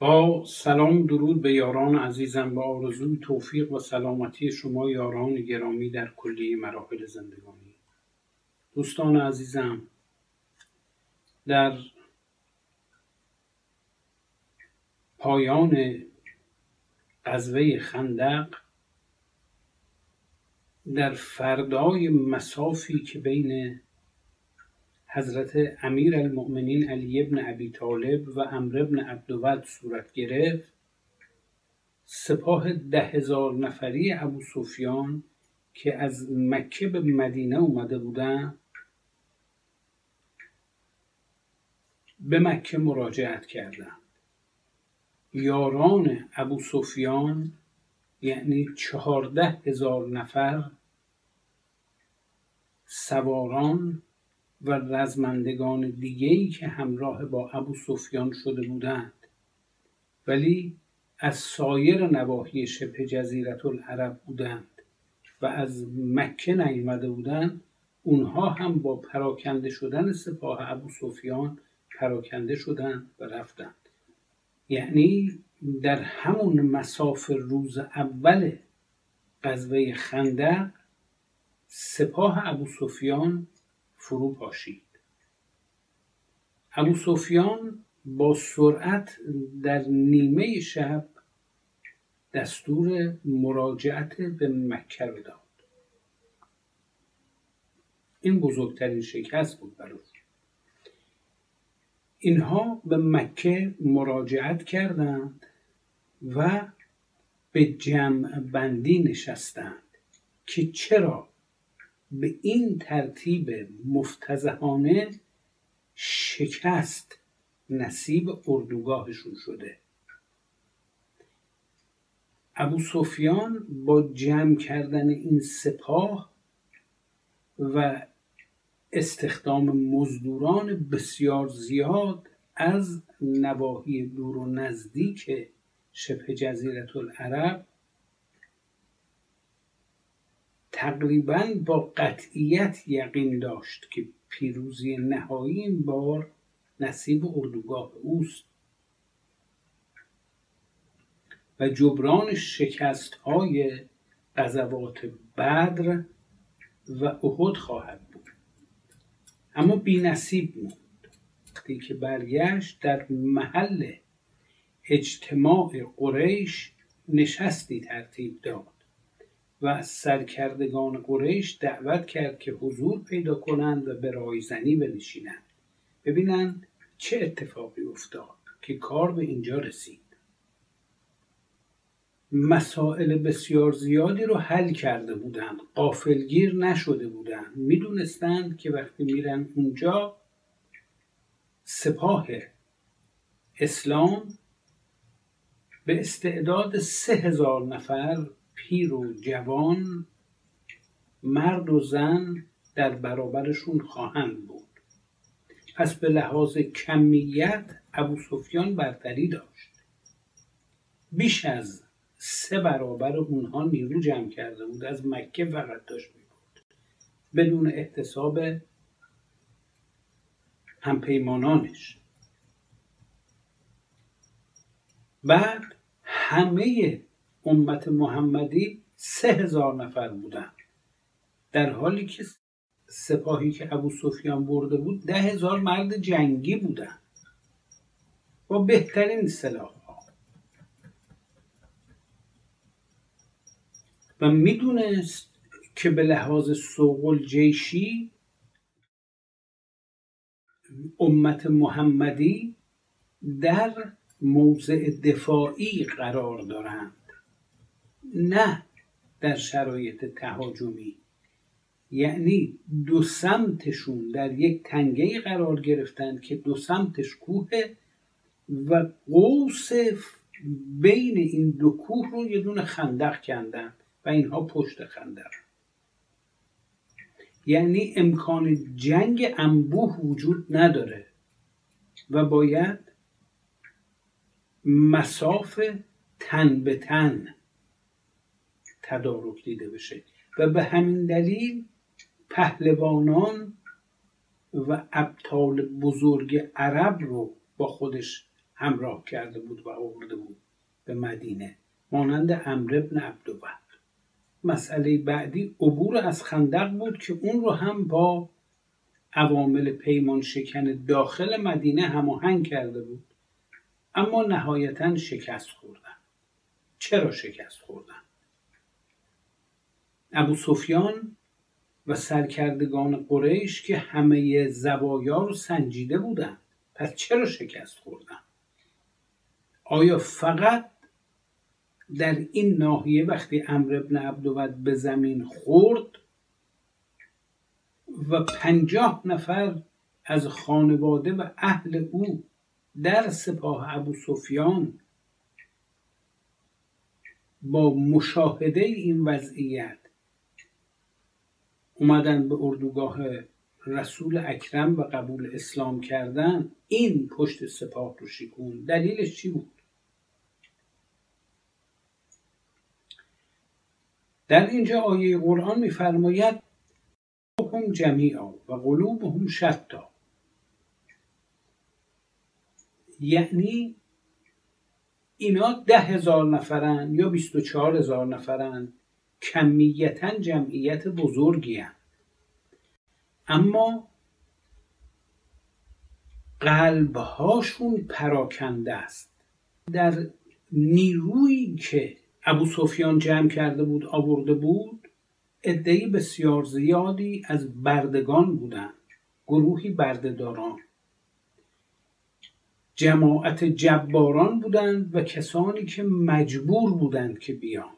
با سلام درود به یاران عزیزم، با آرزوی توفیق و سلامتی شما یاران گرامی در کلیه مراحل زندگانی. دوستان عزیزم، در پایان غزوه خندق، در فردای مسافی که بین حضرت امیرالمؤمنین علی ابن ابی طالب و امرو بن اب صورت گرفت، سپاه 10,000 نفری ابوسفیان که از مکه به مدینه اومده بودند به مکه مراجعت کردند. یاران ابوسفیان یعنی 14,000 نفر سواران و رزمندگان دیگه‌ای که همراه با ابوسفیان شده بودند، ولی از سایر نواحی شبه جزیره العرب بودند و از مکه نیامده بودند. اونها هم با پراکنده شدن سپاه ابوسفیان پراکنده شدند و رفتند. یعنی در همون مسافه روز اول غزوه خندق سپاه ابوسفیان فرو پاشید. ابوسفیان با سرعت در نیمه شب دستور مراجعت به مکه رو داد. این بزرگترین شکست بود برای اینها. به مکه مراجعت کردند و به جمع بندی نشستند که چرا به این ترتیب مفتضحانه شکست نصیب اردوگاهشون شده. ابوسفیان با جمع کردن این سپاه و استخدام مزدوران بسیار زیاد از نواحی دور و نزدیک شبه جزیره العرب، تقریباً با قطعیت یقین داشت که پیروزی نهایی این بار نصیب اردوگاه اوست و جبران شکست‌های غزوات بدر و احد خواهد بود. اما بی‌نصیب بود. وقتی که برگشت در محل اجتماع قریش نشستی ترتیب داد و از سرکردگان قریش دعوت کرد که حضور پیدا کنند و به رایزنی بنشینند، ببینند چه اتفاقی افتاد که کار به اینجا رسید. مسائل بسیار زیادی رو حل کرده بودند، غافلگیر نشده بودند، میدونستند که وقتی میرن اونجا سپاه اسلام به استعداد 3,000 نفر پیر و جوان، مرد و زن در برابرشون خواهند بود. پس به لحاظ کمیت ابوسفیان برتری داشت. بیش از 3 برابر اونها نیرو جمع کرده بود. از مکه فقط داشت می‌برد بدون احتساب همپیمانانش. بعد همه امت محمدی 3,000 نفر بودند، در حالی که سپاهی که ابوسفیان برده بود 10,000 مرد جنگی بودند با بهترین سلاح‌ها. و میدونست که به لحاظ سوق جیشی امت محمدی در موضع دفاعی قرار دارند، نه در شرایط تهاجمی. یعنی دو سمتشون در یک تنگه‌ای قرار گرفتند که دو سمتش کوهه و قوس بین این دو کوه رو یه دونه خندق کندن و اینها پشت خندق. یعنی امکان جنگ انبوه وجود نداره و باید مسافه تن به تن تدارک دیده بشه و به همین دلیل پهلوانان و ابطال بزرگ عرب رو با خودش همراه کرده بود و آورده بود به مدینه، مانند امرو بن اب. مسئله بعدی عبور از خندق بود که اون رو هم با عوامل پیمان شکن داخل مدینه هماهنگ کرده بود، اما نهایتاً شکست خوردن. چرا شکست خوردن؟ ابوسفیان و سرکردگان قریش که همه زوایا رو سنجیده بودند، پس چرا شکست خوردن؟ آیا فقط در این ناحیه وقتی امرو بن اب به زمین خورد و 50 نفر از خانواده و اهل او در سپاه ابوسفیان با مشاهده این وضعیت اومدن به اردوگاه رسول اکرم و قبول اسلام کردن، این پشت سپاه رو شکوند. دلیلش چی بود؟ در اینجا آیه قرآن می‌فرماید هم جمیعا و قلوبهم شتا، یعنی اینا 10,000 نفرن یا 24,000 نفرن، کمیتاً جمعیت بزرگی هن. اما قلبهاشون پراکنده است. در نیرویی که ابوسفیان جمع کرده بود آورده بود، عده‌ای بسیار زیادی از بردگان بودند، گروهی بردهداران، جماعت جباران بودند و کسانی که مجبور بودند که بیان.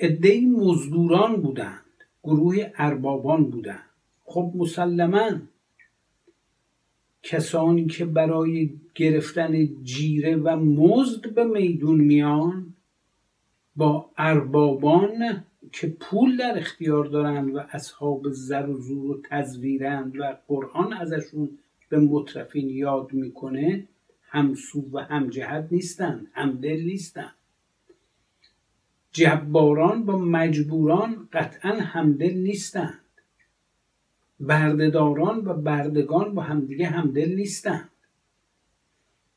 عده‌ای مزدوران بودند، گروه اربابان بودند. خب مسلماً کسانی که برای گرفتن جیره و مزد به میدون میان با اربابان که پول در اختیار دارند و اصحاب زر و زور و تزویرند و قرآن ازشون به مترفین یاد میکنه، همسو و همجهت نیستند، همدل نیستند. جباران با مجبوران قطعا همدل نیستند. بردهداران و بردگان با همدیگه همدل نیستند.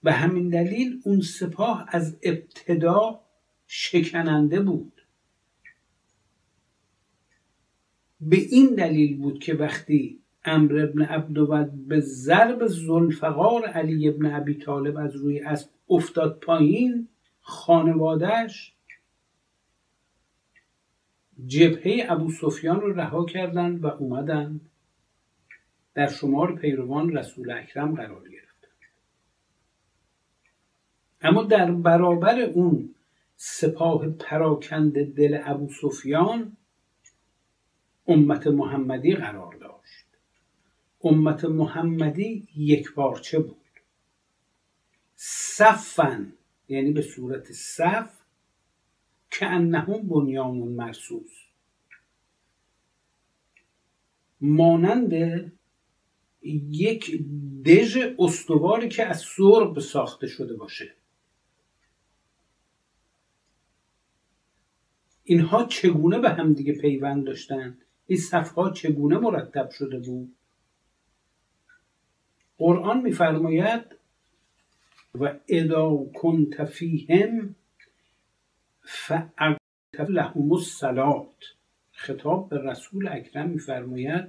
به همین دلیل اون سپاه از ابتدا شکننده بود. به این دلیل بود که وقتی امرو بن اب به ضرب ذوالفقار علی ابن ابی طالب از روی اسب افتاد پایین، خانوادهش جبهه ابوسفیان رو رها کردند و اومدند در شمار پیروان رسول اکرم قرار گرفت. اما در برابر اون سپاه پراکنده دل ابوسفیان امت محمدی قرار داشت. امت محمدی یکپارچه بود. صفن، یعنی به صورت صف، کأنهم بنیان مرصوص، مانند یک دژ استواری که از سرب ساخته شده باشه. اینها چگونه به هم دیگه پیوند داشتن؟ این صفها چگونه مرتب شده بود؟ قرآن می‌فرماید و اذا کنت فیهم فأقم لهم الصلاة. خطاب به رسول اکرم می‌فرماید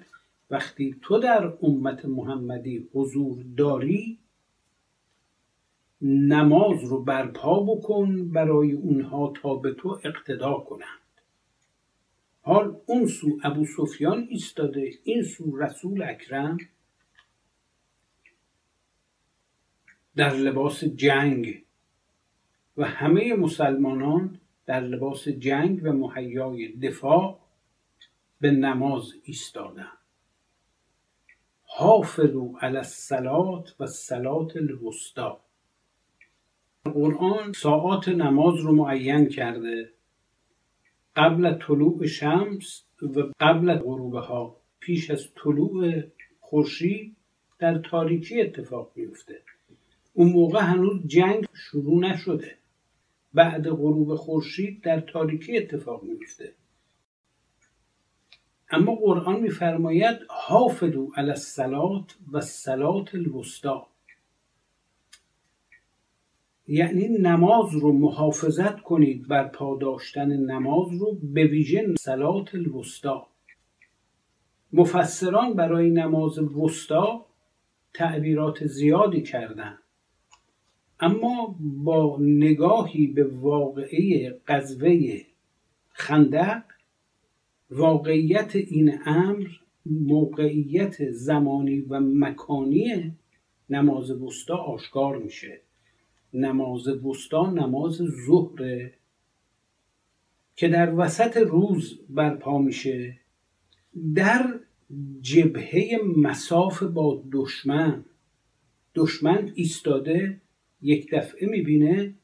وقتی تو در امت محمدی حضور داری، نماز رو برپا بکن برای اونها تا به تو اقتدا کنند. حال اون سو ابوسفیان ایستاده، این سو رسول اکرم در لباس جنگ و همه مسلمانان در لباس جنگ و مهیای دفاع به نماز ایستادند. حافظوا علی الصلاة و الصلاة الوسطی. قرآن ساعات نماز رو معین کرده، قبل طلوع شمس و قبل غروبها، پیش از طلوع خورشید در تاریکی اتفاق میفته. اون موقع هنوز جنگ شروع نشده، بعد غروب خورشید در تاریکی اتفاق میفته. اما قرآن میفرماید حافظوا علی الصلاة و الصلاة الوسطی. یعنی نماز رو محافظت کنید، بر پاداشتن نماز رو، به ویژه صلاة الوسطی. مفسران برای نماز وسطی تعبیرات زیادی کردند، اما با نگاهی به واقعه غزوه خندق، واقعیت این امر موقعیت زمانی و مکانی نماز وسطی آشکار میشه. نماز وسطی نماز ظهر که در وسط روز برپا میشه در جبهه مساف با دشمن ایستاده، یک دفعه میبینه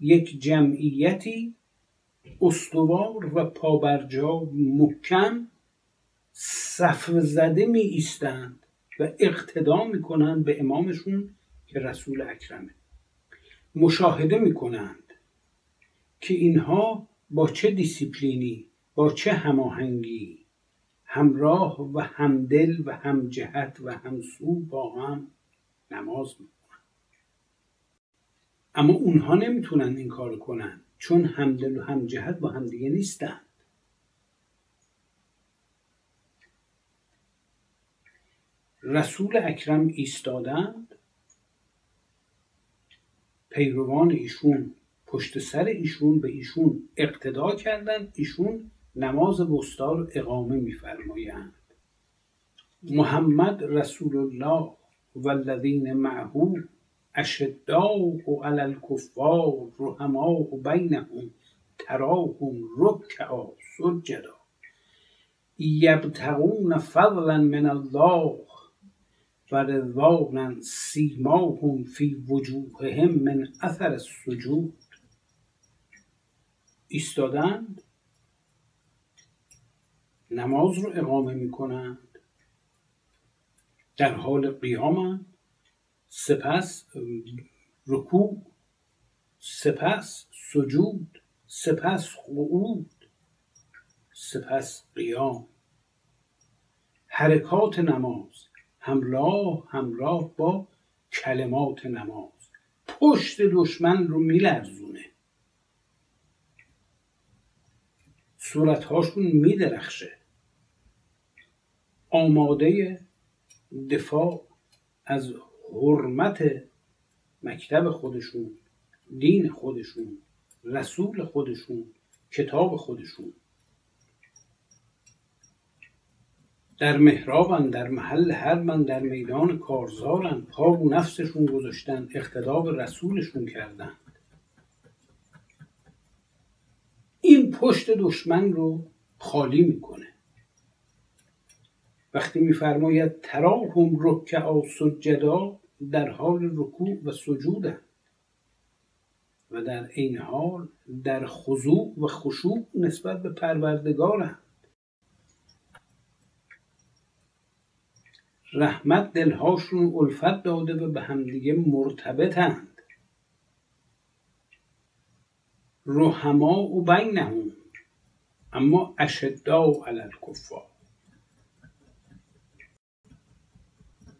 یک جمعیتی استوار و پابرجا محکم صف زده می ایستند و اقتدا میکنند به امامشون که رسول اکرمه. مشاهده میکنند که اینها با چه دیسیپلینی، با چه هماهنگی همراه و همدل و همجهت و همسو با هم نماز میکنند. اما اونها نمیتونن این کار کنن، چون همدل و همجهت با همدیگه نیستند. رسول اکرم ایستادند، پیروان ایشون پشت سر ایشون به ایشون اقتدا کردند، ایشون نماز وسطی رو اقامه می‌فرمایند. محمد رسول الله والذین معه اشداء علی الکفار رحماء بینهم تراهم رکعا سجدا یبتغون فضلا من الله ورضوانا سیماهم فی وجوههم من اثر السجود. ایستادند، نماز رو اقامه می کنند، در حال قیامند، سپس رکوع، سپس سجود، سپس قعود، سپس قیام. حرکات نماز همراه با کلمات نماز پشت دشمن رو میلرزونه، صورتهاشون میدرخشه، آماده دفاع از حرمت مکتب خودشون، دین خودشون، رسول خودشون، کتاب خودشون. در محرابن، در محل حربن، در میدان کارزارن، پا رو نفسشون گذاشتن، اقتدا به رسولشون کردن. این پشت دشمن رو خالی میکنه. وقتی میفرماید تراهم رکعا سجدا، در حال رکوع و سجودند و در این حال در خضوع و خشوع نسبت به پروردگارند. رحمت دلهاشون الفت داده و به همدیگه مرتبطند. رحما و بینهم، اما اشداء علی الکفار.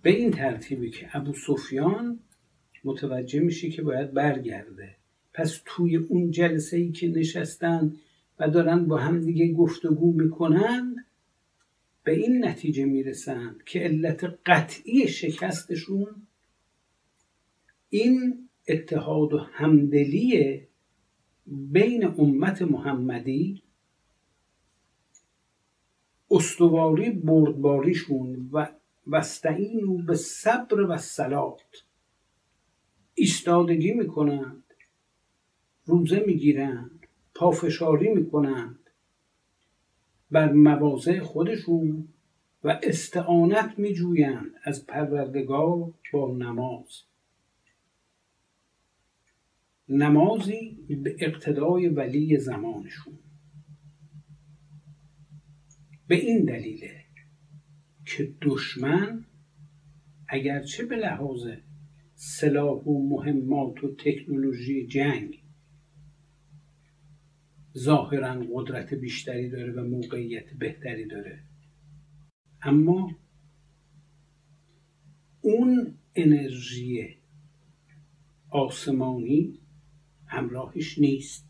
به این ترتیبی که ابوسفیان متوجه میشه که باید برگرده. پس توی اون جلسه ای که نشستن و دارن با همدیگه گفتگو میکنن، به این نتیجه میرسن که علت قطعی شکستشون این اتحاد و همدلی بین امت محمدی، استواری بردباریشون و واستعینوا به صبر و صلات. ایستادگی میکنند، روزه میگیرند، پافشاری میکنند بر مواضع خودشون و استعانت میجویند از پروردگار با نماز. نمازی به اقتدای ولی زمانشون. به این دلیله که دشمن اگرچه به لحاظ سلاح و مهمات و تکنولوژی جنگ ظاهراً قدرت بیشتری داره و موقعیت بهتری داره، اما اون انرژی آسمانی همراهش نیست.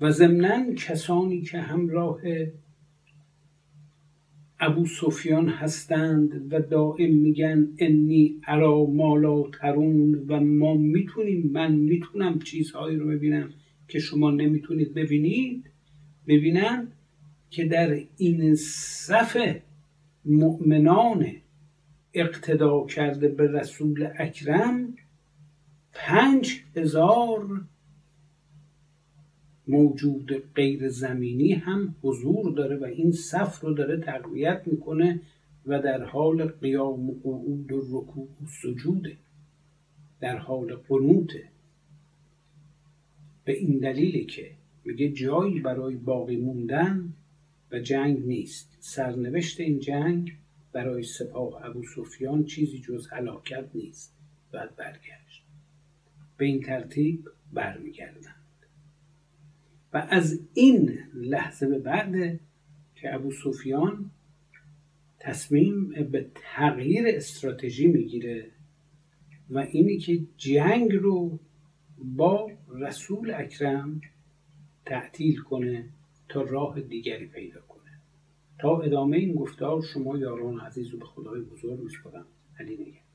و ضمناً کسانی که همراه ابوسفیان هستند و دائم میگن انی ارا مالا ترون و ما میتونیم، من میتونم چیزهایی رو ببینم که شما نمیتونید ببینید، ببینن که در این صف مؤمنان اقتدا کرده به رسول اکرم 5000 موجود غیر زمینی هم حضور داره و این صف رو داره تقویت میکنه و در حال قیام و قعود و رکوع و سجوده، در حال قنوته. به این دلیله که میگه جایی برای باقی موندن و جنگ نیست. سرنوشت این جنگ برای سپاه ابوسفیان چیزی جز هلاکت نیست. بعد برگشت، به این ترتیب برمیگردن و از این لحظه به بعد که ابوسفیان تصمیم به تغییر استراتژی میگیره و اینی که جنگ رو با رسول اکرم تعطیل کنه تا راه دیگری پیدا کنه. تا ادامه این گفتار شما یاران عزیز رو به خدای بزرگ میسپارم. علی نگهدار.